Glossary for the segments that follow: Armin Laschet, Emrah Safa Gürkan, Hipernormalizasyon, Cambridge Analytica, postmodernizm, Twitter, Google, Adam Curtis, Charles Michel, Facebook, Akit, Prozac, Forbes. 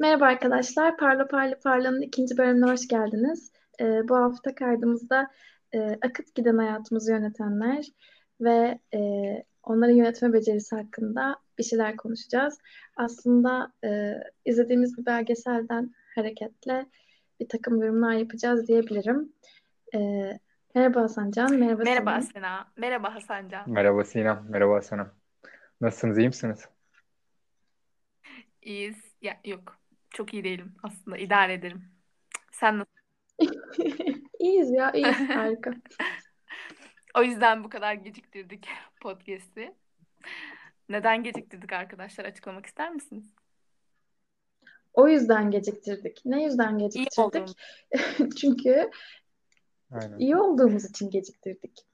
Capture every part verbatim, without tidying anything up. Merhaba arkadaşlar, Parla Parla Parla'nın ikinci bölümüne hoş geldiniz. Ee, bu hafta kaydımızda e, akıp giden hayatımızı yönetenler ve e, onların yönetme becerisi hakkında bir şeyler konuşacağız. Aslında e, izlediğimiz bir belgeselden hareketle bir takım yorumlar yapacağız diyebilirim. E, merhaba Hasancan, merhaba, merhaba Sinem. Sina. Merhaba Hasancan. Merhaba Sinem, merhaba Hasan'ım. Nasılsınız, iyi misiniz? İyiyiz. Ya, yok. Çok iyi değilim aslında. İdare ederim. Sen nasılsın? İyiyiz ya. İyiyiz. Harika. O yüzden bu kadar geciktirdik podcast'i. Neden geciktirdik arkadaşlar? Açıklamak ister misiniz? O yüzden geciktirdik. Ne yüzden geciktirdik? Çünkü aynen, iyi olduğumuz için geciktirdik.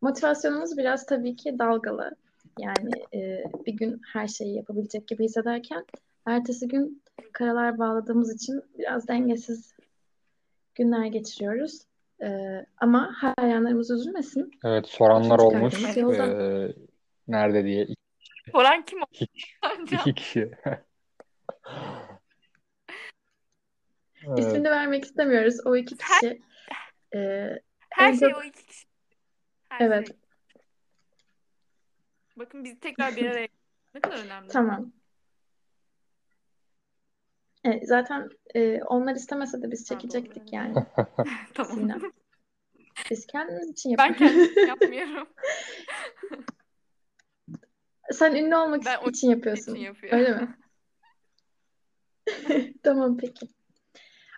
Motivasyonumuz biraz tabii ki dalgalı. Yani e, bir gün her şeyi yapabilecek gibi hissederken ertesi gün karalar bağladığımız için biraz dengesiz günler geçiriyoruz. Ee, ama hayranlarımız üzülmesin. Evet, soranlar olmuş. Ee, nerede diye. Soran kim oldu? İki kişi. Evet. İsmini de vermek istemiyoruz. O iki kişi. Her, ee, her şey o iki kişi. Her evet. Şey. Bakın bizi tekrar bir araya. Ne kadar önemli. Tamam. Evet, zaten e, onlar istemese de biz çekecektik yani. Tamam. Biz kendimiz için yapıyoruz. Ben kendim yapmıyorum. Sen ünlü olmak ben için yapıyorsun. Için öyle mi? Tamam peki.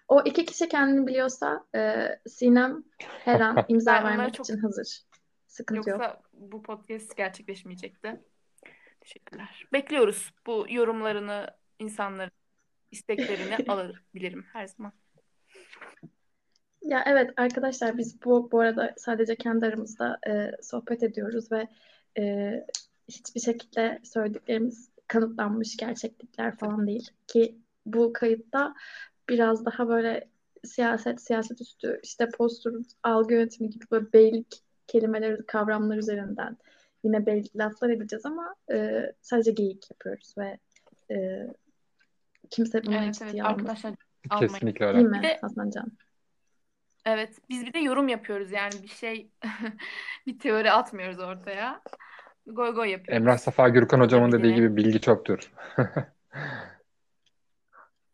O iki kişi kendini biliyorsa e, Sinem her an imza ben vermek çok... için hazır. Sıkıntı yoksa yok. Bu podcast gerçekleşmeyecekti. Teşekkürler. Bekliyoruz bu yorumlarını, insanların isteklerini alabilirim her zaman. Ya evet arkadaşlar, biz bu bu arada sadece kendi aramızda e, sohbet ediyoruz ve e, hiçbir şekilde söylediklerimiz kanıtlanmış gerçeklikler falan değil ki bu kayıtta biraz daha böyle siyaset, siyaset üstü, işte postür, algı yönetimi gibi böyle beylik kelimeler, kavramlar üzerinden yine belki laflar edeceğiz ama e, sadece geyik yapıyoruz ve e, kimse bunu evet, ciddiye evet, arkadaşlar almayın. Kesinlikle öyle. Değil mi de, Hasancan? Evet, biz bir de yorum yapıyoruz yani bir şey bir teori atmıyoruz ortaya. Goy goy yapıyoruz. Emrah Safa Gürkan hocamın dediği gibi bilgi çöptür.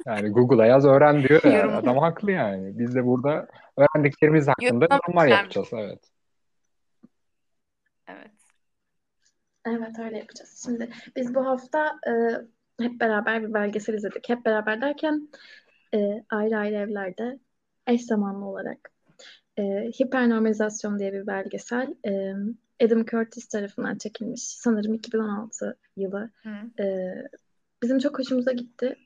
Yani Google'a yaz öğren diyor ya. Yani. Adam haklı yani. Biz de burada öğrendiklerimiz hakkında yorumlar yapacağız. Evet. Evet. Evet öyle yapacağız. Şimdi biz bu hafta e, hep beraber bir belgesel izledik. Hep beraber derken e, ayrı ayrı evlerde eş zamanlı olarak e, Hipernormalizasyon diye bir belgesel e, Adam Curtis tarafından çekilmiş. Sanırım iki bin on altı yılı. Hı. E, bizim çok hoşumuza gitti.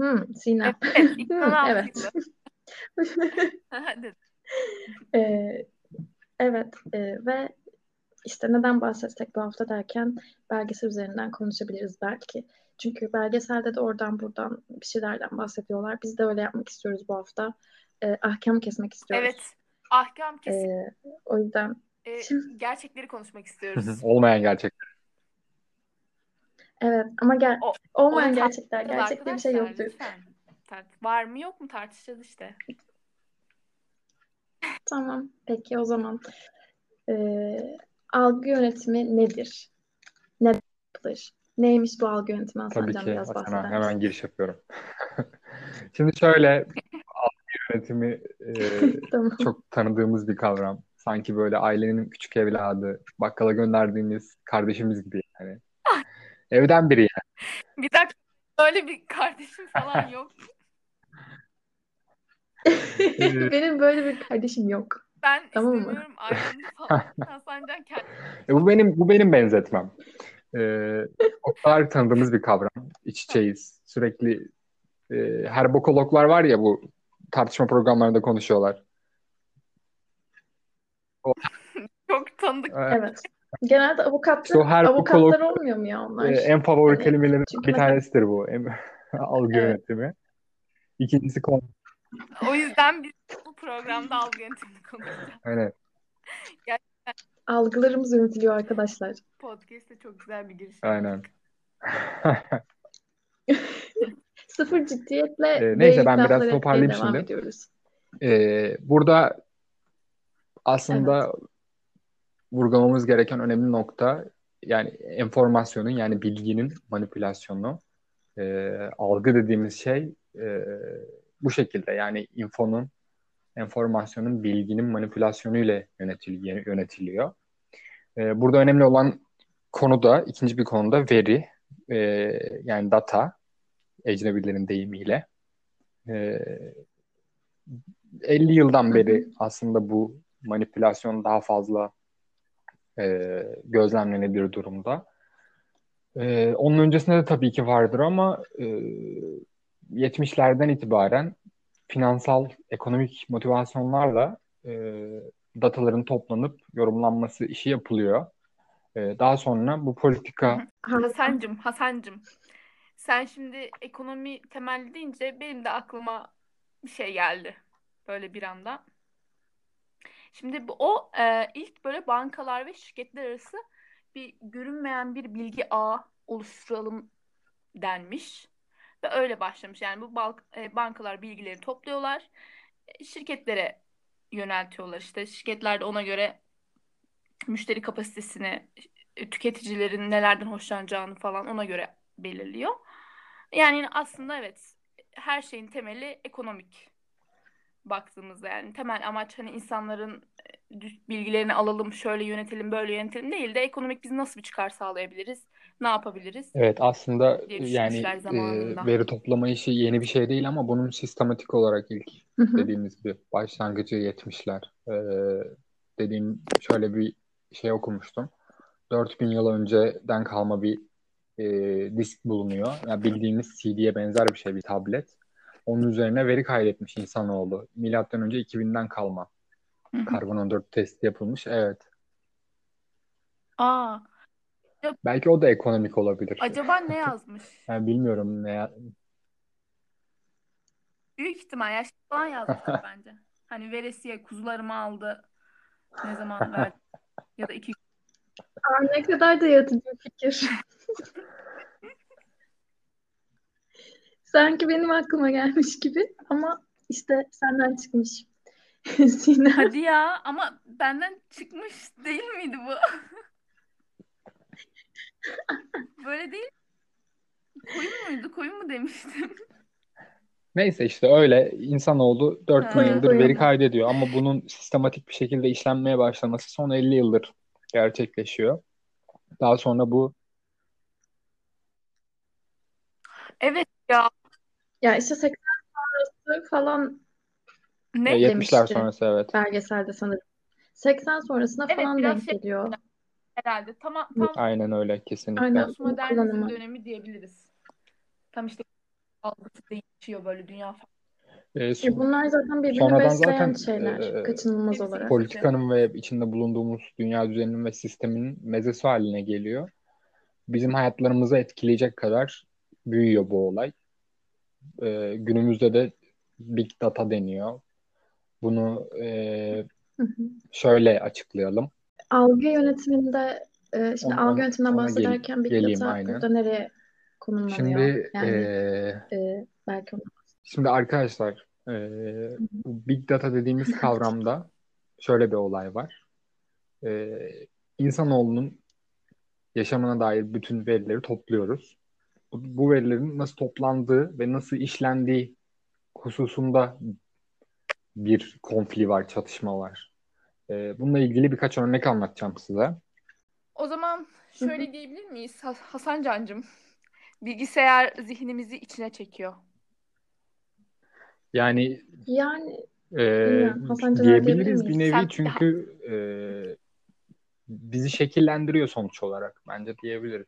Hı, Sinem. Evet. Evet. e, evet e, ve İşte neden bahsetsek bu hafta derken belgesel üzerinden konuşabiliriz belki. Çünkü belgeselde de oradan buradan bir şeylerden bahsediyorlar. Biz de öyle yapmak istiyoruz bu hafta. Eh, ahkam kesmek istiyoruz. Evet. Ahkam kesmek. Ee, o yüzden. Ee, Şimdi... Gerçekleri konuşmak istiyoruz. Olmayan gerçekler. Evet ama ger- o, olmayan gerçekler. Gerçek diye bir şey yok diyor. Tart- var mı yok mu tartışacağız işte. Tamam. Peki o zaman. Ee... Algı yönetimi nedir? Ne yapılır? Neymiş bu algı yönetimi? Tabii ki Hasan'a hemen giriş yapıyorum. Şimdi şöyle, algı yönetimi e, tamam. Çok tanıdığımız bir kavram. Sanki böyle ailenin küçük evladı, bakkala gönderdiğimiz kardeşimiz gibi yani. Evden biri yani. Bir dakika, öyle bir kardeşim falan yok. Benim böyle bir kardeşim yok. Ben tamam istemiyorum ailenin falan. Hasancan kendi. E bu benim bu benim benzetmem. Ee, o kadar tanıdığımız bir kavram. İç içeyiz. Sürekli e, herbokologlar var ya bu tartışma programlarında konuşuyorlar. O... Çok tanıdık. Evet. Genelde avukatlar, her avukatlar psikolog, olmuyor mu ya onlar? E, en favori yani, kelimelerin bir tanesidir bu. Algı evet. yönetimi. İkincisi konu. O yüzden biz bu programda algı yönetimi konuşacağız. Evet. Gerçekten... Algılarımız yönetiliyor arkadaşlar. Podcast'te çok güzel bir giriş. Aynen. Sıfır ciddiyetle e, neyse ben biraz toparlayayım şimdi. E, burada aslında evet. vurgulamamız gereken önemli nokta yani enformasyonun yani bilginin manipülasyonu. E, algı dediğimiz şey e, bu şekilde yani infonun, enformasyonun, bilginin manipülasyonuyla yönetiliyor. yönetiliyor. E, burada önemli olan konu da, ikinci bir konu da veri. E, yani data, ecnebilerin deyimiyle. E, elli yıldan beri aslında bu manipülasyon daha fazla e, gözlemlenebilir durumda. Ee, onun öncesinde de tabii ki vardır ama e, yetmişlerden itibaren finansal, ekonomik motivasyonlarla e, dataların toplanıp yorumlanması işi yapılıyor. E, daha sonra bu politika... Hasancım, Hasancım. Sen şimdi ekonomi temelli deyince benim de aklıma bir şey geldi. Böyle bir anda. Şimdi bu, o e, ilk böyle bankalar ve şirketler arası bir görünmeyen bir bilgi ağı oluşturalım denmiş ve öyle başlamış. Yani bu bankalar bilgileri topluyorlar, şirketlere yöneltiyorlar. İşte şirketler de ona göre müşteri kapasitesini, tüketicilerin nelerden hoşlanacağını falan ona göre belirliyor. Yani aslında evet, her şeyin temeli ekonomik baktığımızda. Yani temel amaç hani insanların bilgilerini alalım, şöyle yönetelim, böyle yönetelim değil de ekonomik biz nasıl bir çıkar sağlayabiliriz, ne yapabiliriz? Evet, aslında yani e, veri toplama işi yeni bir şey değil ama bunun sistematik olarak ilk dediğimiz bir başlangıcı yetmişler. Ee, dediğim şöyle bir şey okumuştum. dört bin yıl önceden kalma bir e, disk bulunuyor. Yani bildiğimiz C D'ye benzer bir şey, bir tablet. Onun üzerine veri kaydetmiş insanoğlu. Milattan önce iki binden kalma. Karbon on dört testi yapılmış. Evet. Aa. Acaba... Belki o da ekonomik olabilir. Acaba ne yazmış? Yani bilmiyorum ne. Büyük ihtimal ya falan yazmışlar bence. Hani veresiye kuzularımı aldı. Ne zaman verdi? Ya da iki. Aa, ne kadar da yaratıcı bir fikir. Sanki benim aklıma gelmiş gibi ama işte senden çıkmış. Sinem. Hadi ya, ama benden çıkmış değil miydi bu? Böyle değil. Koyun muydu? Koyun mu demiştim? Neyse işte öyle. İnsanoğlu dört bin yıldır veri kaydediyor ama bunun sistematik bir şekilde işlenmeye başlaması son elli yıldır gerçekleşiyor. Daha sonra bu Evet ya. Ya işte seksen sonrası falan ne yetmişler demişti? Sonrası evet. Belgeselde sanırım. seksen sonrasına evet, falan denk geliyor. Herhalde. Tamam, tam aynen öyle kesinlikle. Aynen. Modernizm dönemi diyebiliriz. Tam işte algısı değişiyor böyle dünya falan. E, son, e bunlar zaten birbirini besleyen zaten, şeyler. E, kaçınılmaz e, olarak. Politikanın ve içinde bulunduğumuz dünya düzeninin ve sisteminin mezesi haline geliyor. Bizim hayatlarımızı etkileyecek kadar büyüyor bu olay. E, günümüzde de Big Data deniyor. Bunu e, şöyle açıklayalım. Algı yönetiminde, e, şimdi ondan, algı yönetiminden bahsederken gel, Big Data burada nereye konumlanıyor? Şimdi, yani, e, e, belki onu... şimdi arkadaşlar, e, bu Big Data dediğimiz kavramda şöyle bir olay var. E, insanoğlunun yaşamına dair bütün verileri topluyoruz. Bu verilerin nasıl toplandığı ve nasıl işlendiği hususunda bir konfli var, çatışma var. Ee, bununla ilgili birkaç örnek anlatacağım size. O zaman şöyle Hı-hı. diyebilir miyiz Hasan Cancım? Bilgisayar zihnimizi içine çekiyor. Yani, yani e, diyebiliriz bir nevi. Sen çünkü e, bizi şekillendiriyor sonuç olarak. Bence diyebiliriz.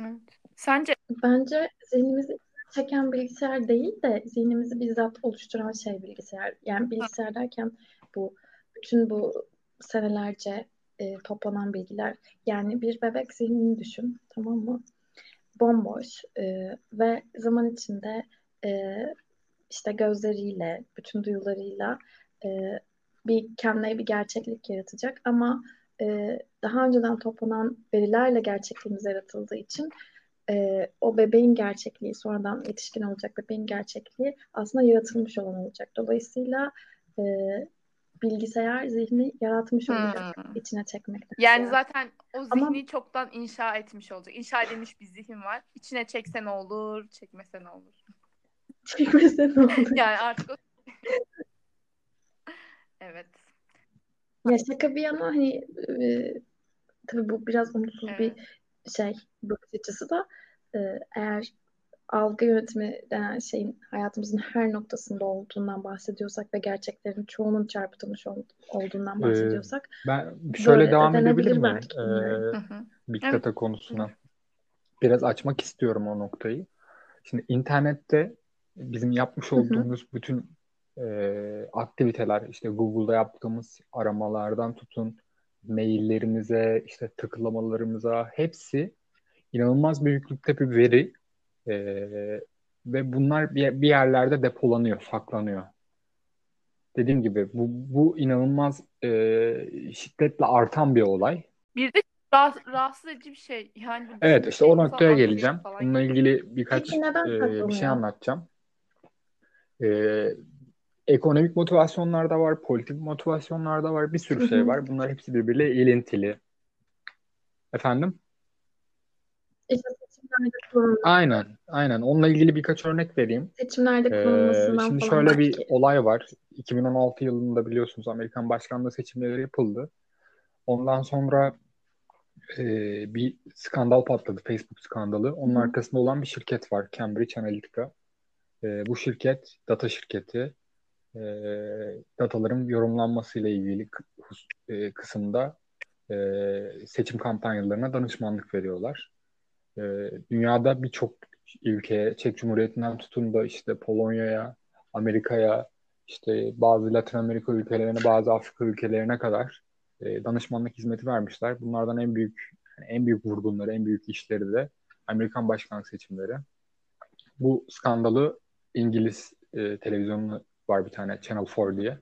Evet. Sence? Bence zihnimizi çeken bilgisayar değil de zihnimizi bizzat oluşturan şey bilgisayar. Yani bilgisayar derken bu bütün bu senelerce e, toplanan bilgiler. Yani bir bebek zihnini düşün, tamam mı? Bomboş e, ve zaman içinde e, işte gözleriyle, bütün duyularıyla e, bir kendine bir gerçeklik yaratacak ama e, daha önceden toplanan verilerle gerçekliğimiz yaratıldığı için e, o bebeğin gerçekliği, sonradan yetişkin olacak bebeğin gerçekliği aslında yaratılmış olan olacak. Dolayısıyla e, bilgisayar zihni yaratmış olacak, hmm. içine çekmekten. Yani zaten o zihni ama... çoktan inşa etmiş olacak. İnşa edilmiş bir zihin var. İçine çekse ne olur, çekmese ne olur? Çekmese ne olur? Yani artık o... Evet. Ya şaka bir yana hani e, tabii bu biraz umutsuz evet. bir şey bakış açısı da e, eğer algı yönetimi denen şeyin hayatımızın her noktasında olduğundan bahsediyorsak ve gerçeklerin çoğunun çarpıtılmış ol, olduğundan bahsediyorsak ee, ben şöyle devam de edebilir miyim? Ee, Big Data evet. konusuna. Biraz açmak istiyorum o noktayı. Şimdi internette bizim yapmış olduğumuz Hı-hı. bütün e, aktiviteler, işte Google'da yaptığımız aramalardan tutun maillerimize, işte tıklamalarımıza, hepsi inanılmaz büyüklükte bir veri. Ee, ve bunlar bir yerlerde depolanıyor, saklanıyor. Dediğim gibi bu, bu inanılmaz e, şiddetle artan bir olay. Bir de rahatsız, rahatsız edici bir şey. Yani evet, işte şey, o noktaya geleceğim. Bununla ilgili birkaç e, bir şey anlatacağım. Ee, ekonomik motivasyonlar da var, politik motivasyonlar da var, bir sürü şey var. Bunlar hepsi birbiriyle ilintili. Efendim? İşte Aynen, aynen. Onunla ilgili birkaç örnek vereyim. Seçimlerde kullanılmasından ee, şimdi şöyle belki. Bir olay var. iki bin on altı yılında biliyorsunuz Amerikan başkanlığı seçimleri yapıldı. Ondan sonra e, bir skandal patladı, Facebook skandalı. Onun Hı. arkasında olan bir şirket var, Cambridge Analytica. E, bu şirket, data şirketi, e, dataların yorumlanmasıyla ilgili e, kısımda e, seçim kampanyalarına danışmanlık veriyorlar. Dünyada birçok ülkeye, Çek Cumhuriyeti'nden tutun da işte Polonya'ya, Amerika'ya, işte bazı Latin Amerika ülkelerine, bazı Afrika ülkelerine kadar danışmanlık hizmeti vermişler. Bunlardan en büyük en büyük vurgunları, en büyük işleri de Amerikan başkanlık seçimleri. Bu skandalı İngiliz televizyonu var bir tane, Channel dört diye.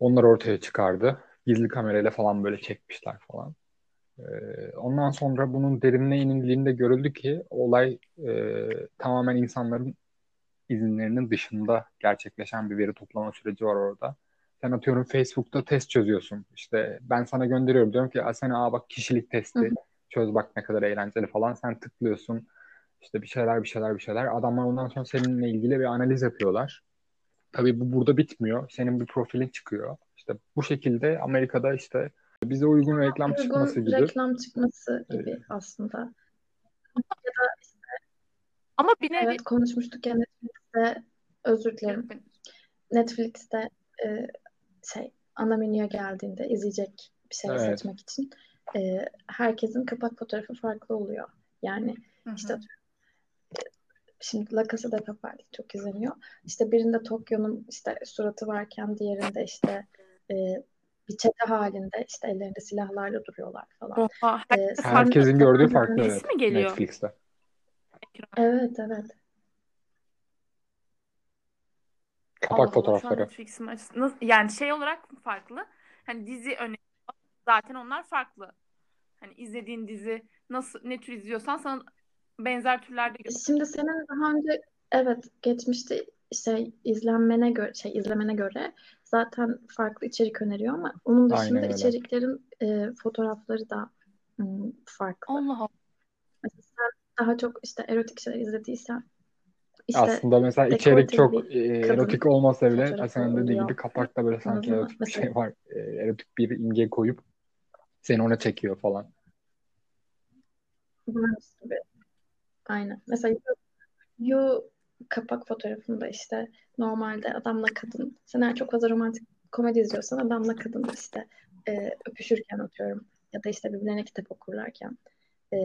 Onlar ortaya çıkardı. Gizli kamerayla falan böyle çekmişler falan. Ondan sonra bunun derinine inildiğinde görüldü ki olay e, tamamen insanların izinlerinin dışında gerçekleşen bir veri toplama süreci var orada. Sen atıyorum Facebook'ta test çözüyorsun. İşte ben sana gönderiyorum, diyorum ki sen aa bak kişilik testi Hı-hı. çöz bak ne kadar eğlenceli falan. Sen tıklıyorsun işte bir şeyler bir şeyler bir şeyler. Adamlar ondan sonra seninle ilgili bir analiz yapıyorlar. Tabii bu burada bitmiyor. Senin bir profilin çıkıyor. İşte bu şekilde Amerika'da işte bize uygun reklam uygun çıkması gibi. Reklam çıkması gibi evet. aslında. Ya da işte, ama bir nevi... Evet konuşmuştuk ya Netflix'te, özür dilerim. Netflix'te e, şey ana menüye geldiğinde izleyecek bir şey evet. seçmek için e, herkesin kapak fotoğrafı farklı oluyor. Yani Hı-hı. işte şimdi La Casa de Papel çok izleniyor. İşte birinde Tokyo'nun işte suratı varken diğerinde işte e, bir çete halinde işte ellerinde silahlarla duruyorlar falan. Oha, herkes ee, herkesin gördüğü farklı evet, mi geliyor? Netflix'te. Evet evet. Kapak Allah fotoğrafları. Allah, Netflix'in açısından yani şey olarak mı farklı? Hani dizi önemli. Zaten onlar farklı. Hani izlediğin dizi nasıl ne tür izliyorsan sana benzer türlerde görüyorsun. Şimdi senin daha önce evet geçmişte işte izlenmene göre şey izlemene göre zaten farklı içerik öneriyor ama onun dışında Aynen içeriklerin e, fotoğrafları da m, farklı. Allah Allah. Mesela sen daha çok işte erotik şeyler izlediysen işte aslında mesela içerik çok erotik olmasa bile Hasan'ın dediği gibi kapakta böyle sanki Anladın erotik mı? bir şey var. E, erotik bir imge koyup seni ona çekiyor falan. Aynen. Mesela you kapak fotoğrafında işte normalde adamla kadın, sen eğer çok fazla romantik komedi izliyorsan adamla kadın işte e, öpüşürken atıyorum ya da işte birbirlerine kitap okurlarken e,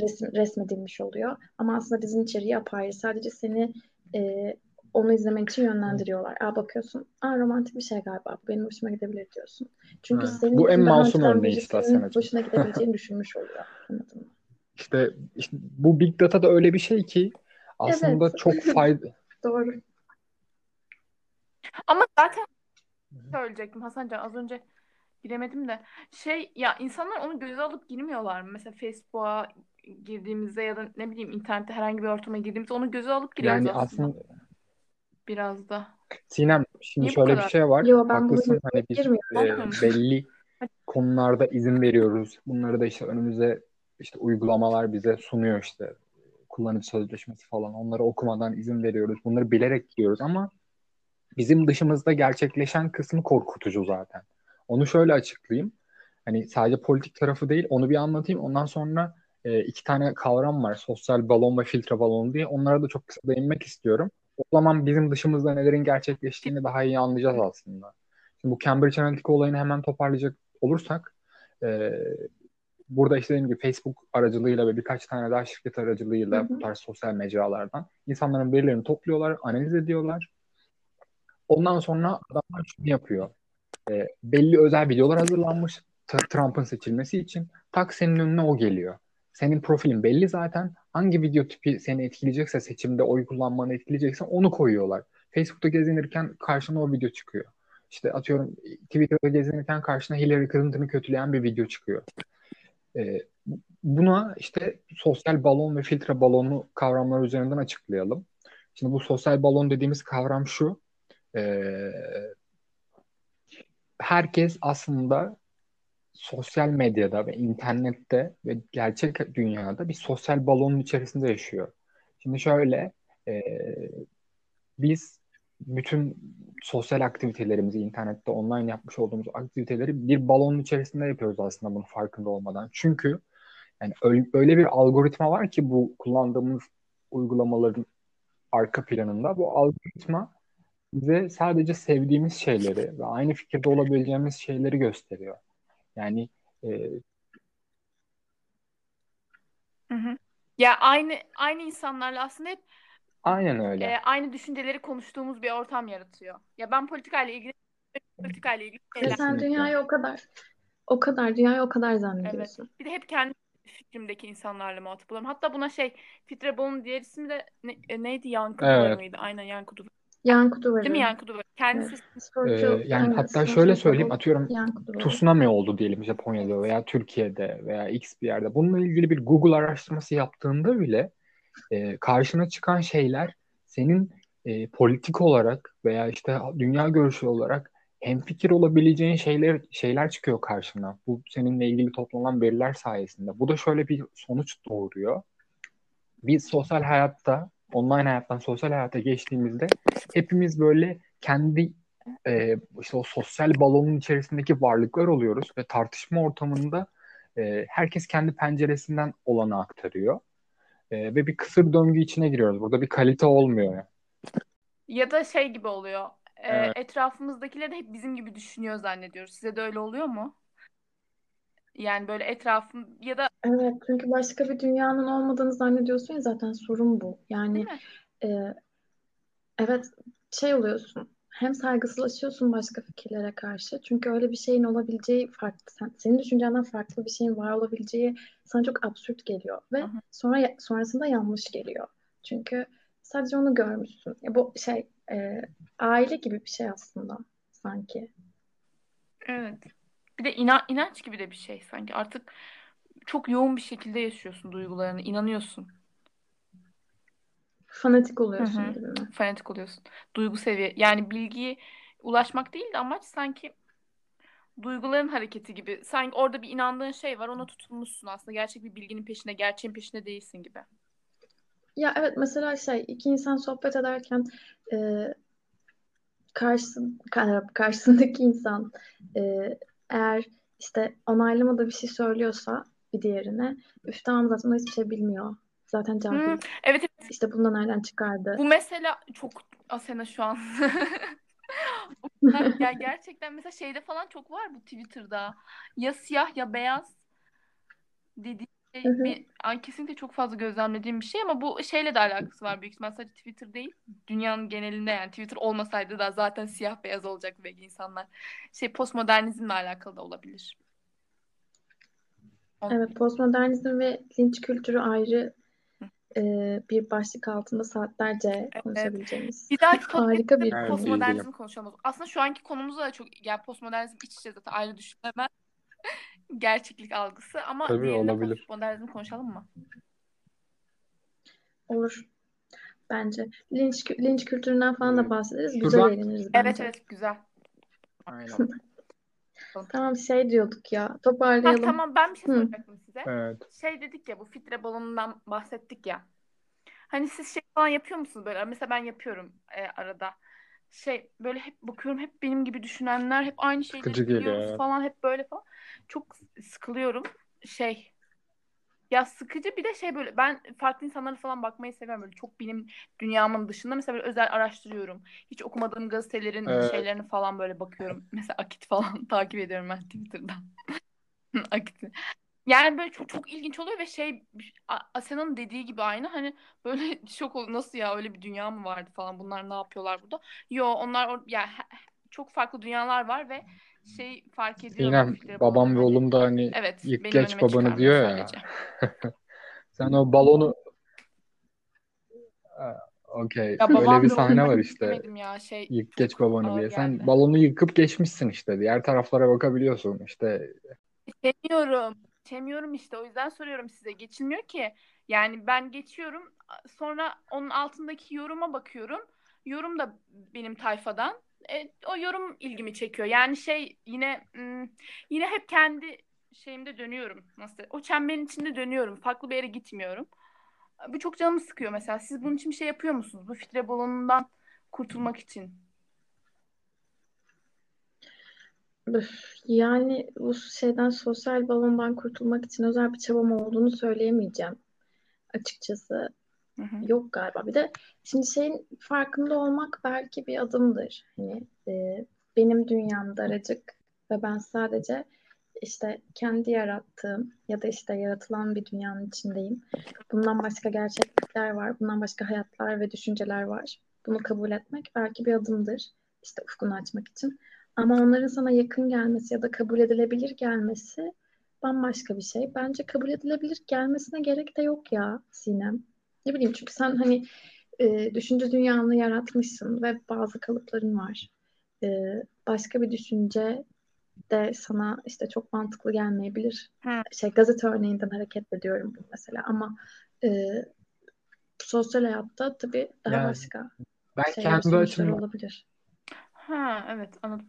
resim, resmedilmiş oluyor. Ama aslında dizinin içeriği apayrı. Sadece seni e, onu izlemek için yönlendiriyorlar. Aa bakıyorsun, aa romantik bir şey galiba. Benim hoşuma gidebilir diyorsun. Çünkü evet, senin bu en masum örneği istersen. Hoşuna gidebileceğini düşünmüş oluyor. Anladın mı? İşte, işte bu Big Data da öyle bir şey ki aslında evet, çok faydalı. Doğru. Ama zaten söyleyecektim Hasancan, az önce giremedim de şey ya, insanlar onu göze alıp girmiyorlar mı? Mesela Facebook'a girdiğimizde ya da ne bileyim internette herhangi bir ortama girdiğimizde onu göze alıp giriyoruz yani aslında. aslında. Biraz da. Sinem şimdi niye şöyle bir şey var. Yo, haklısın, hani biz e, belli konularda izin veriyoruz. Bunları da işte önümüze işte uygulamalar bize sunuyor, işte kullanıcı sözleşmesi falan, onları okumadan izin veriyoruz. Bunları bilerek giriyoruz ama bizim dışımızda gerçekleşen kısmı korkutucu zaten. Onu şöyle açıklayayım. Hani sadece politik tarafı değil, onu bir anlatayım. Ondan sonra e, iki tane kavram var. Sosyal balon ve filtre balonu diye. Onlara da çok kısa değinmek istiyorum. O zaman bizim dışımızda nelerin gerçekleştiğini daha iyi anlayacağız aslında. Şimdi bu Cambridge Analytica olayını hemen toparlayacak olursak e, burada işte dediğim gibi Facebook aracılığıyla ve birkaç tane daha şirket aracılığıyla, hı hı, bu tarz sosyal mecralardan insanların verilerini topluyorlar, analiz ediyorlar. Ondan sonra adamlar şunu yapıyor. E, belli özel videolar hazırlanmış t- Trump'ın seçilmesi için. Tak senin önüne o geliyor. Senin profilin belli zaten. Hangi video tipi seni etkileyecekse, seçimde oy kullanmanı etkileyecekse onu koyuyorlar. Facebook'ta gezinirken karşına o video çıkıyor. İşte atıyorum Twitter'da gezinirken karşına Hillary Clinton'ı kötüleyen bir video çıkıyor. E, buna işte sosyal balon ve filtre balonu kavramları üzerinden açıklayalım. Şimdi bu sosyal balon dediğimiz kavram şu. Ee, herkes aslında sosyal medyada ve internette ve gerçek dünyada bir sosyal balonun içerisinde yaşıyor. Şimdi şöyle, e, biz bütün sosyal aktivitelerimizi, internette online yapmış olduğumuz aktiviteleri bir balonun içerisinde yapıyoruz aslında, bunun farkında olmadan. Çünkü yani öyle bir algoritma var ki bu kullandığımız uygulamaların arka planında, bu algoritma bize sadece sevdiğimiz şeyleri ve aynı fikirde olabileceğimiz şeyleri gösteriyor. Yani e... hı hı. Ya aynı aynı insanlarla aslında hep aynen öyle. E, aynı düşünceleri konuştuğumuz bir ortam yaratıyor. Ya ben politikayla ilgili politikayla ilgili şeyler. Sen dünyayı o kadar o kadar dünyayı o kadar zannediyorsun. Evet. Bir de hep kendi fikrimdeki insanlarla muhatap oluyorum. Hatta buna şey filtre balonun diğer ismi de ne, neydi? Yankı evet. mıydı? Aynen yankı duvarı. Yankı duvarı. Değil mi yankı duvarı? Kendisi evet. ee, yani evet. Hatta şöyle söyleyeyim, atıyorum tsunami oldu diyelim Japonya'da veya Türkiye'de veya X bir yerde. Bununla ilgili bir Google araştırması yaptığında bile e, karşına çıkan şeyler senin e, politik olarak veya işte dünya görüşü olarak hemfikir olabileceğin şeyler şeyler çıkıyor karşına. Bu seninle ilgili toplanan veriler sayesinde. Bu da şöyle bir sonuç doğuruyor. Biz sosyal hayatta, online hayattan sosyal hayata geçtiğimizde hepimiz böyle kendi e, işte o sosyal balonun içerisindeki varlıklar oluyoruz ve tartışma ortamında e, herkes kendi penceresinden olanı aktarıyor. E, ve bir kısır döngü içine giriyoruz. Burada bir kalite olmuyor. Yani. Ya da şey gibi oluyor. E, evet. Etrafımızdakiler de hep bizim gibi düşünüyor zannediyoruz. Size de öyle oluyor mu? Yani böyle etrafım ya da... Evet, çünkü başka bir dünyanın olmadığını zannediyorsun ya, zaten sorun bu. Yani e, evet şey oluyorsun, hem saygısızlaşıyorsun başka fikirlere karşı. Çünkü öyle bir şeyin olabileceği farklı. Sen, senin düşüncenden farklı bir şeyin var olabileceği sana çok absürt geliyor. Ve aha, sonra sonrasında yanlış geliyor. Çünkü sadece onu görmüşsün. Ya bu şey e, aile gibi bir şey aslında sanki. Evet. Bir de inan, inanç gibi de bir şey sanki. Artık çok yoğun bir şekilde yaşıyorsun duygularını. İnanıyorsun. Fanatik oluyorsun. Hı-hı. Değil mi? Fanatik oluyorsun. Duygu seviye. Yani bilgiye ulaşmak değil de amaç sanki duyguların hareketi gibi. Sanki orada bir inandığın şey var. Ona tutulmuşsun aslında. Gerçek bir bilginin peşinde, gerçeğin peşinde değilsin gibi. Ya evet, mesela şey iki insan sohbet ederken e, karşısın, karşısındaki insan eee eğer işte onaylamada bir şey söylüyorsa bir diğerine, üf tamam zaten o hiçbir şey bilmiyor. Zaten cevap hmm, evet, evet. İşte bundan nereden çıkardı? Bu mesela çok Asena şu an. Ya gerçekten mesela şeyde falan çok var bu Twitter'da. Ya siyah ya beyaz dedi. Hı hı. Bir, ay, kesinlikle çok fazla gözlemlediğim bir şey ama bu şeyle de alakası var büyük ihtimal, sadece Twitter değil, dünyanın genelinde. Yani Twitter olmasaydı da zaten siyah beyaz olacak belki insanlar. Şey, postmodernizmle alakalı da olabilir. Onun... Evet, postmodernizm ve linç kültürü ayrı e, bir başlık altında saatlerce evet. konuşabileceğimiz. Bir dahaki harika bir evet, postmodernizm konuşalım. Aslında şu anki konumuzda da çok, yani postmodernizm iç içe zaten ayrı düşünemez. Gerçeklik algısı ama tabii olabilir. Postmodernizm konuşalım mı? Olur. Bence. Linç, linç kültüründen falan da bahsederiz. Güzel eğleniriz. Evet bence. Evet güzel. Aynen. Tamam, şey diyorduk ya. Toparlayalım. Ha, tamam, ben bir şey soracaktım size. Evet. Şey dedik ya, bu filtre balonundan bahsettik ya. Hani siz şey falan yapıyor musunuz böyle? Mesela ben yapıyorum e, arada. Şey böyle hep bakıyorum, hep benim gibi düşünenler, hep aynı şeyleri biliyoruz falan, hep böyle falan. Çok sıkılıyorum. Şey ya, sıkıcı. Bir de şey böyle ben farklı insanlara falan bakmayı seviyorum. Böyle çok benim dünyamın dışında. Mesela böyle özel araştırıyorum. Hiç okumadığım gazetelerin evet. şeylerini falan böyle bakıyorum. Mesela Akit falan takip ediyorum ben Twitter'dan. Akit'i. Yani böyle çok çok ilginç oluyor ve şey, Asena'nın dediği gibi aynı, hani böyle şok oluyor, nasıl ya, öyle bir dünya mı vardı falan, bunlar ne yapıyorlar burada? Yo, onlar or- yani çok farklı dünyalar var ve şey fark ediyorum. İnan babam olarak. Ve oğlum da hani evet, ilk geç babanı diyor ya. Sen o balonu okey öyle bir sahne var işte. Ya, şey, ilk geç babanı diye. Sen geldi. Balonu yıkıp geçmişsin işte. Diğer taraflara bakabiliyorsun işte. Geçemiyorum. Geçemiyorum işte. O yüzden soruyorum size. Geçilmiyor ki. Yani ben geçiyorum. Sonra onun altındaki yoruma bakıyorum. Yorum da benim tayfadan. E, o yorum ilgimi çekiyor. Yani şey yine yine hep kendi şeyimde dönüyorum. Nasıl? O çemberin içinde dönüyorum. Farklı bir yere gitmiyorum. Bu çok canımı sıkıyor mesela. Siz bunun için bir şey yapıyor musunuz? Bu filtre balonundan kurtulmak için. Yani bu şeyden, sosyal balondan kurtulmak için özel bir çabam olduğunu söyleyemeyeceğim açıkçası. Hı hı. Yok galiba. Bir de şimdi şeyin farkında olmak belki bir adımdır. Hani e, benim dünyam daracık ve ben sadece işte kendi yarattığım ya da işte yaratılan bir dünyanın içindeyim. Bundan başka gerçeklikler var. Bundan başka hayatlar ve düşünceler var. Bunu kabul etmek belki bir adımdır. İşte ufkunu açmak için. Ama onların sana yakın gelmesi ya da kabul edilebilir gelmesi bambaşka bir şey. Bence kabul edilebilir gelmesine gerek de yok ya Sinem. Ne bileyim, çünkü sen hani e, düşünce dünyanı yaratmışsın ve bazı kalıpların var. E, başka bir düşünce de sana işte çok mantıklı gelmeyebilir. Ha. Şey, gazete örneğinden hareket ediyorum bunu mesela, ama e, sosyal hayatta tabii daha yani, başka şeyler olabilir. Ha evet, anladım.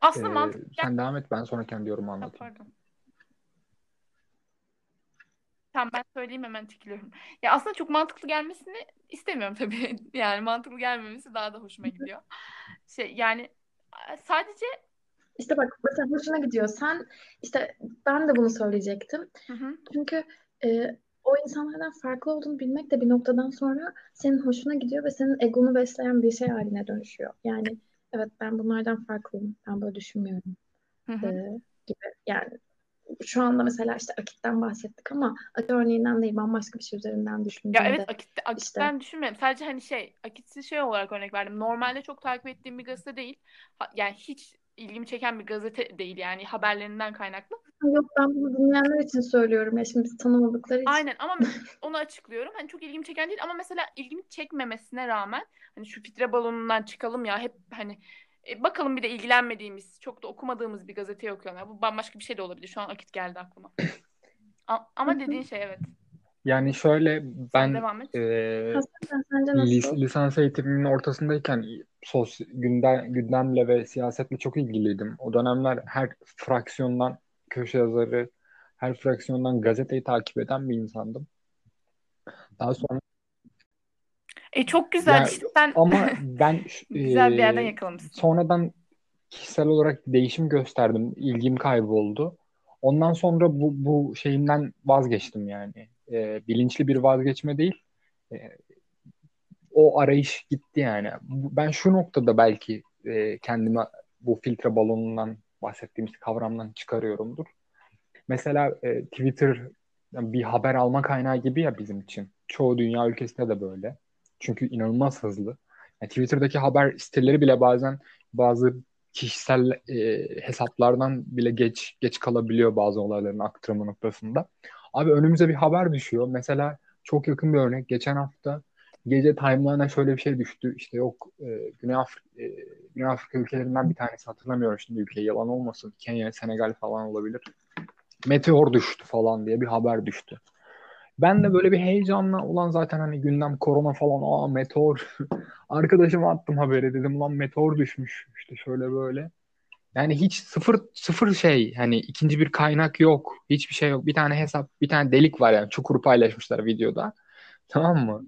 Aslında ee, mantıklı. Sen devam et, ben sonra kendi yorumu anlatayım. Pardon. Tamam, ben söyleyeyim, hemen tikliyorum. Ya aslında çok mantıklı gelmesini istemiyorum tabii. Yani mantıklı gelmemesi daha da hoşuma gidiyor. Şey yani sadece işte bak mesela hoşuna gidiyor. Sen işte, ben de bunu söyleyecektim. Hı hı. Çünkü e, o insanlardan farklı olduğunu bilmek de bir noktadan sonra senin hoşuna gidiyor ve senin egonu besleyen bir şey haline dönüşüyor. Yani evet, ben bunlardan farklıyım. Ben böyle düşünmüyorum. Hı hı. E, gibi yani. Şu anda mesela işte Akit'ten bahsettik ama Akit örneğinden değil, bambaşka bir şey üzerinden düşündüğümde. Ya evet, Akit, Akit'ten işte... düşünmedim. Sadece hani şey, Akit'i şey olarak örnek verdim. Normalde çok takip ettiğim bir gazete değil. Yani hiç ilgimi çeken bir gazete değil yani, haberlerinden kaynaklı. Yok, ben bunu dinleyenler için söylüyorum ya, şimdi bizi tanımadıkları için. Aynen, ama onu açıklıyorum. Hani çok ilgimi çeken değil ama mesela ilgimi çekmemesine rağmen hani şu filtre balonundan çıkalım ya, hep hani E bakalım, bir de ilgilenmediğimiz, çok da okumadığımız bir gazete okuyorlar. Bu bambaşka bir şey de olabilir. Şu an Akit geldi aklıma. Ama dediğin şey evet. Yani şöyle, ben e, lis- lisans eğitimimin ortasındayken sos- gündem, gündemle ve siyasetle çok ilgiliydim. O dönemler her fraksiyondan köşe yazarı, her fraksiyondan gazeteyi takip eden bir insandım. Daha sonra E çok güzel yani, işte ben... ama ben güzel bir yerden yakalamışsın. E, sonradan kişisel olarak değişim gösterdim. İlgim kayboldu. Ondan sonra bu bu şeyimden vazgeçtim yani. E, bilinçli bir vazgeçme değil. E, o arayış gitti yani. Ben şu noktada belki e, kendime bu filtre balonundan bahsettiğimiz kavramdan çıkarıyorumdur. Mesela e, Twitter bir haber alma kaynağı gibi ya bizim için. Çoğu dünya ülkesinde de böyle. Çünkü inanılmaz hızlı. Yani Twitter'daki haber siteleri bile bazen bazı kişisel e, hesaplardan bile geç geç kalabiliyor bazı olayların aktarımı noktasında. Abi önümüze bir haber düşüyor. Mesela çok yakın bir örnek. Geçen hafta gece timeline'a şöyle bir şey düştü. İşte yok e, Güney, Afri- e, Güney Afrika ülkelerinden bir tanesi, hatırlamıyorum şimdi ülkeyi, yalan olmasın. Kenya, Senegal falan olabilir. Meteor düştü falan diye bir haber düştü. Ben de böyle bir heyecanla, ulan zaten hani gündem korona falan, aa meteor. Arkadaşıma attım haberi, dedim ulan meteor düşmüş işte şöyle böyle. Yani hiç sıfır sıfır şey, hani ikinci bir kaynak yok. Hiçbir şey yok. Bir tane hesap, bir tane delik var yani. Çukuru paylaşmışlar videoda. Tamam mı?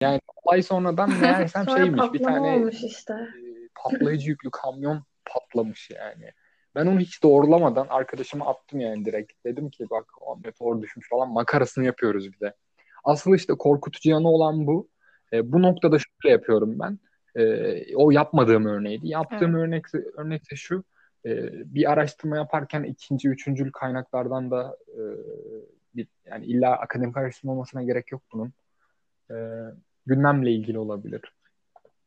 Yani olay sonradan meğersem sonra şeymiş, bir tane işte. e, patlayıcı yüklü kamyon patlamış yani. Ben onu hiç doğrulamadan arkadaşıma attım yani direkt. Dedim ki bak meteor düşmüş falan, makarasını yapıyoruz bir de. Asıl işte korkutucu yanı olan bu. E, bu noktada şöyle yapıyorum ben. E, o yapmadığım örneğiydi. Yaptığım evet. örnek örnekse şu. E, bir araştırma yaparken ikinci, üçüncül kaynaklardan da e, bir, yani illa akademik araştırma olmasına gerek yok bunun. E, gündemle ilgili olabilir.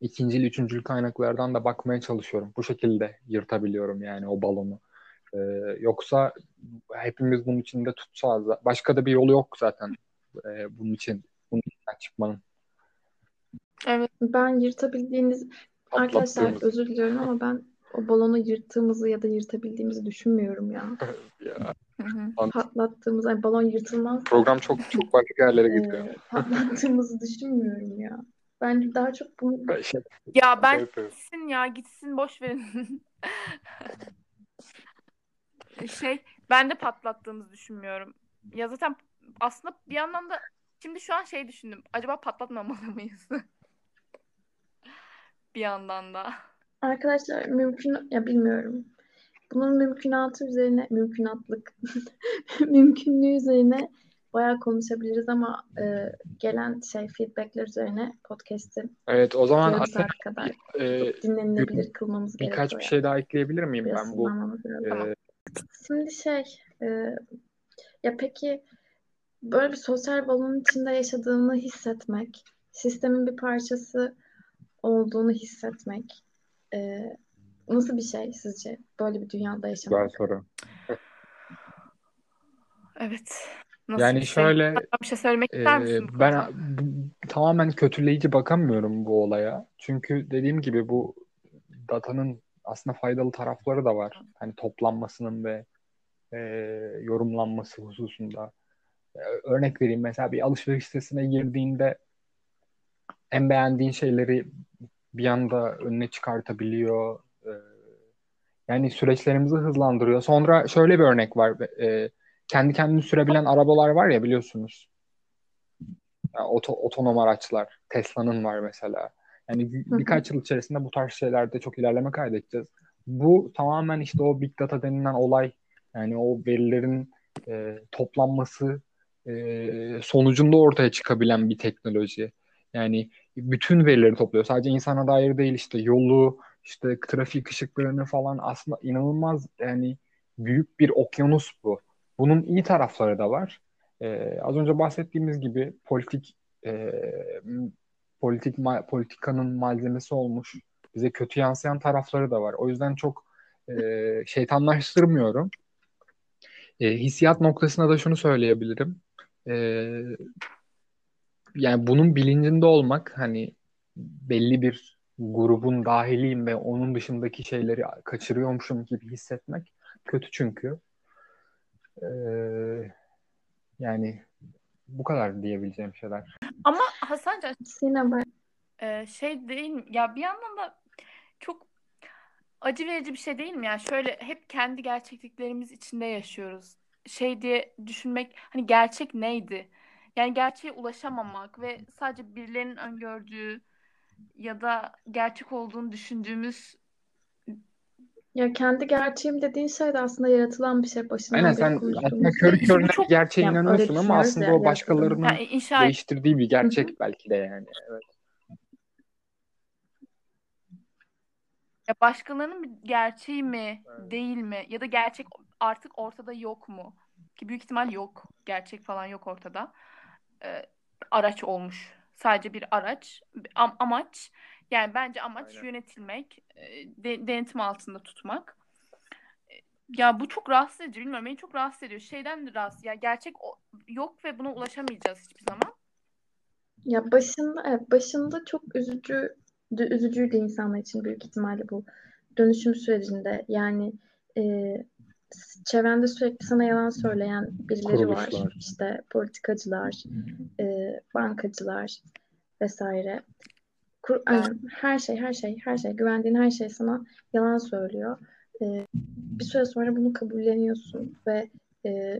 İkincil, üçüncül kaynaklardan da bakmaya çalışıyorum. Bu şekilde yırtabiliyorum yani o balonu. Ee, yoksa hepimiz bunun içinde tutacağız. Başka da bir yolu yok zaten ee, bunun için. Bunun içinden çıkmanın. Evet, ben yırtabildiğiniz... Arkadaşlar özür diliyorum ama ben o balonu yırttığımızı ya da yırtabildiğimizi düşünmüyorum ya. ya. Patlattığımız, yani balon yırtılmaz. Program çok çok başka yerlere gidiyor. Ee, patlattığımızı düşünmüyorum ya. Bence daha çok bunu... Ya ben gitsin ya gitsin boş verin. şey ben de patlattığımızı düşünmüyorum. Ya zaten aslında bir yandan da şimdi şu an şey düşündüm. Acaba patlatmamalı mıyız? bir yandan da. Arkadaşlar mümkün ya bilmiyorum. Bunun mümkünatı üzerine mümkünatlık mümkünlüğü üzerine bayağı konuşabiliriz ama e, gelen şey feedbackler üzerine podcast'i. Evet, o zaman aslında kadar e, dinlenilebilir kılmamız gerekiyor. Birkaç bir şey daha ekleyebilir miyim ben bu? E... Şimdi şey e, ya peki böyle bir sosyal balonun içinde yaşadığını hissetmek, sistemin bir parçası olduğunu hissetmek e, nasıl bir şey sizce? Böyle bir dünyada yaşamak. Ben soru. Evet. Nasıl yani bir şöyle şey? Bir şey söylemek ister misin? E, ben bu, tamamen kötüleyici bakamıyorum bu olaya. Çünkü dediğim gibi bu datanın aslında faydalı tarafları da var. Hani toplanmasının ve e, yorumlanması hususunda. E, örnek vereyim, mesela bir alışveriş sitesine girdiğinde en beğendiğin şeyleri bir anda önüne çıkartabiliyor. E, yani süreçlerimizi hızlandırıyor. Sonra şöyle bir örnek var. E, Kendi kendini sürebilen arabalar var ya, biliyorsunuz. Yani oto, otonom araçlar. Tesla'nın var mesela. Yani birkaç yıl içerisinde bu tarz şeylerde çok ilerleme kaydedeceğiz. Bu tamamen işte o Big Data denilen olay. Yani o verilerin e, toplanması e, sonucunda ortaya çıkabilen bir teknoloji. Yani bütün verileri topluyor. Sadece insana dair değil, işte yolu, işte trafik ışıklarını falan. Aslında inanılmaz yani büyük bir okyanus bu. Bunun iyi tarafları da var. Ee, az önce bahsettiğimiz gibi politik e, politik ma- politikanın malzemesi olmuş. Bize kötü yansıyan tarafları da var. O yüzden çok e, şeytanlaştırmıyorum. E, hissiyat noktasına da şunu söyleyebilirim. E, yani bunun bilincinde olmak, hani belli bir grubun dahiliyim ve onun dışındaki şeyleri kaçırıyormuşum gibi hissetmek kötü çünkü. Ee, yani bu kadar diyebileceğim şeyler. Ama Hasancan e, şey değil mi? Ya bir yandan da çok acı verici bir şey değil mi? Yani şöyle hep kendi gerçekliklerimiz içinde yaşıyoruz. Şey diye düşünmek, hani gerçek neydi? Yani gerçeğe ulaşamamak ve sadece birilerinin öngördüğü ya da gerçek olduğunu düşündüğümüz. Ya kendi gerçeğim dediğin şey de aslında yaratılan bir şey başından. Aynen, sen aslında kör körüne çok... gerçeğe yani inanıyorsun ama aslında yani o başkalarının yani inşa... değiştirdiği bir gerçek. Hı-hı. Belki de yani. Evet. Ya başkalarının gerçeği mi, evet, değil mi, ya da gerçek artık ortada yok mu? Ki büyük ihtimal yok. Gerçek falan yok ortada. Ee, araç olmuş. Sadece bir araç. Am- amaç. Yani bence amaç Aynen. yönetilmek. De- denetim altında tutmak. Ya bu çok rahatsız edici. Bilmiyorum, beni çok rahatsız ediyor. Şeyden de rahatsız. Ya gerçek o- yok ve buna ulaşamayacağız hiçbir zaman. Ya başında evet, başında çok üzücü üzücüydü insanlar için büyük ihtimalle bu dönüşüm sürecinde. Yani e, çevrende sürekli sana yalan söyleyen birileri Kuruluşlar. var. İşte politikacılar, e, bankacılar vesaire. Kur, yani her şey, her şey, her şey, güvendiğin her şey sana yalan söylüyor. E, bir süre sonra bunu kabulleniyorsun ve e,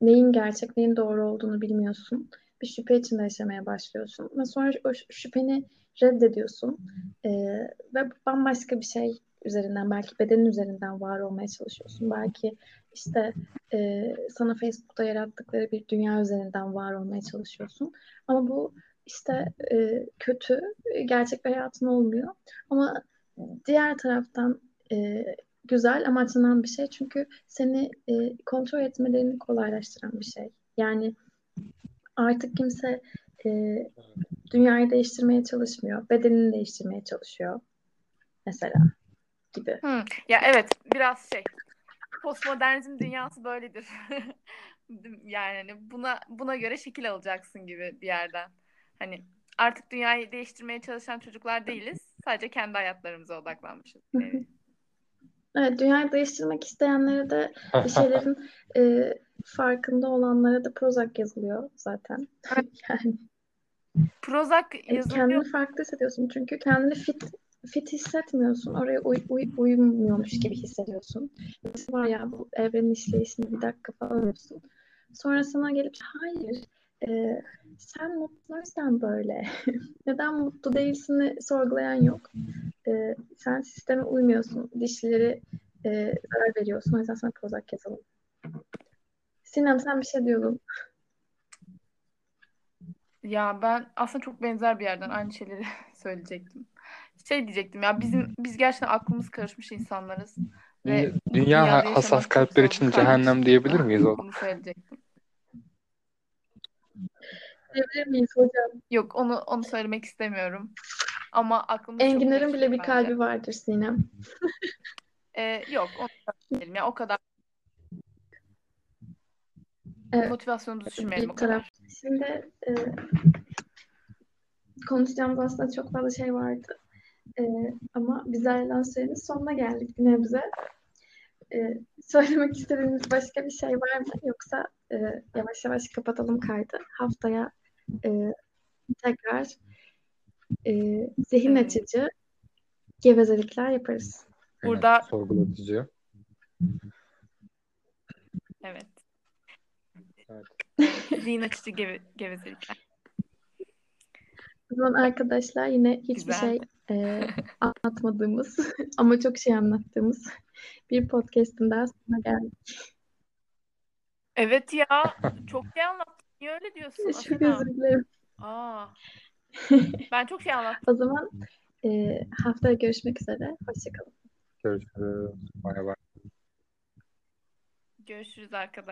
neyin gerçek, neyin doğru olduğunu bilmiyorsun. Bir şüphe içinde yaşamaya başlıyorsun. Ve sonra o şüpheni reddediyorsun. Ee, ve bambaşka bir şey üzerinden, belki bedenin üzerinden var olmaya çalışıyorsun. Belki işte e, sana Facebook'ta yarattıkları bir dünya üzerinden var olmaya çalışıyorsun. Ama bu işte e, kötü, gerçek bir hayatın olmuyor. Ama diğer taraftan e, güzel, amaçlanan bir şey. Çünkü seni e, kontrol etmelerini kolaylaştıran bir şey. Yani artık kimse e, dünyayı değiştirmeye çalışmıyor. Bedenini değiştirmeye çalışıyor. Mesela gibi. Hmm. Ya evet, biraz şey. Postmodernizm dünyası böyledir. Yani buna buna göre şekil alacaksın gibi bir yerden. Hani artık dünyayı değiştirmeye çalışan çocuklar değiliz. Sadece kendi hayatlarımıza odaklanmışız. Evet. Evet, dünyayı değiştirmek isteyenlere de bir şeylerin e, farkında olanlara da Prozac yazılıyor zaten. Yani Prozac yazılıyor. Kendini farklı hissediyorsun çünkü kendini fit fit hissetmiyorsun. Oraya uy, uy, uyumuyormuş gibi hissediyorsun. Var ya, bu evrenin işleyişini bir dakika falan diyorsun. Sonra sana gelip hayır e, sen mutluysan böyle. Neden mutlu değilsin sorgulayan yok. E, sen sisteme uymuyorsun. Dişlileri e, zarar veriyorsun. O yüzden sana Prozac yazalım. Sinem, sen bir şey diyordun. Ya ben aslında çok benzer bir yerden aynı şeyleri söyleyecektim. Şey diyecektim ya, bizim biz gerçekten aklımız karışmış insanlarız. Ve dünya hassas kalpler için cehennem diyebilir miyiz o? Bunu söyleyecektim. Diyebilir miyiz hocam? Yok, onu onu söylemek istemiyorum. Ama aklımız Enginlerin bile bir bence. kalbi vardır Sinem. ee, yok onu söyleyelim ya, o kadar. Evet. Motivasyonumuzu düşünmeyelim o kadar. Şimdi e, konuşacağımız aslında çok fazla şey vardı. E, ama biz ayrılan sürenin sonuna geldik yine bize. E, söylemek istediğiniz başka bir şey var mı? Yoksa e, yavaş yavaş kapatalım kaydı. Haftaya e, tekrar e, zihin açıcı gevezelikler yaparız. Burada evet, sorgulatıcı. Evet. Evet. Zihin açıcı geve, gevezelikler. O zaman arkadaşlar yine hiçbir Güzel. şey e, anlatmadığımız ama çok şey anlattığımız bir podcast'ın daha sonuna geldik. Evet ya, çok şey anlattın. Niye öyle diyorsun? Çok özür dilerim. Aa, ben çok şey anlattım. O zaman e, haftaya görüşmek üzere. Hoşçakalın. Görüşürüz. Bay bay. Görüşürüz arkadaşlar.